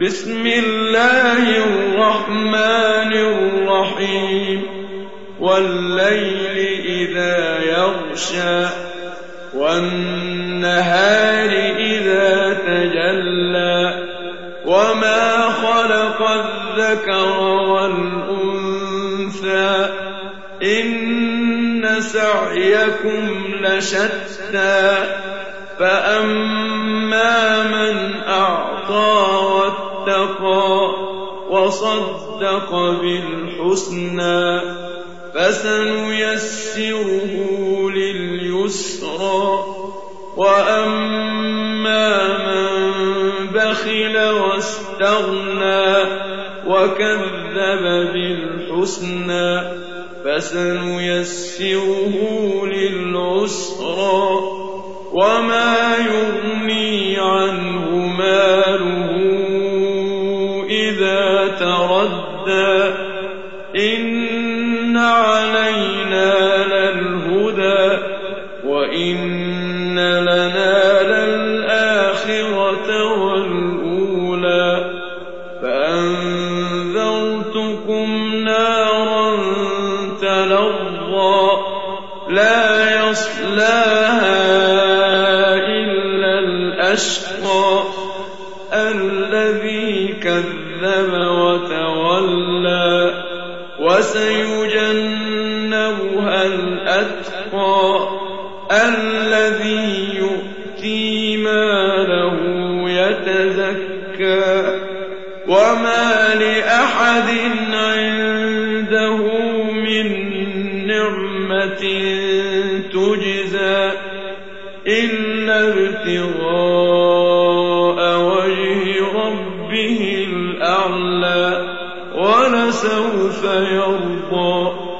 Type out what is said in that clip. بسم الله الرحمن الرحيم والليل إذا يغشى والنهار إذا تجلى وما خلق الذكر والأنثى إن سعيكم لشتى فأما من أعطى واتقى وصدق بالحسنى فسنيسره لليسرى وأما من بخل واستغنى وكذب بالحسنى فسنيسره للعسرى وما يغني عنه ماله إذا تردى إن علينا للهدى وإن لنا للآخرة والأولى فأنذرتكم نارا تلظى لا يصلاها أشقى الذي كذب وتولى وسيجنبها الأتقى الذي يؤتي ماله يتزكى وما لأحد عنده من نعمة تجزى إلا ابتغاء وجه ربه الأعلى ولسوف يرضى.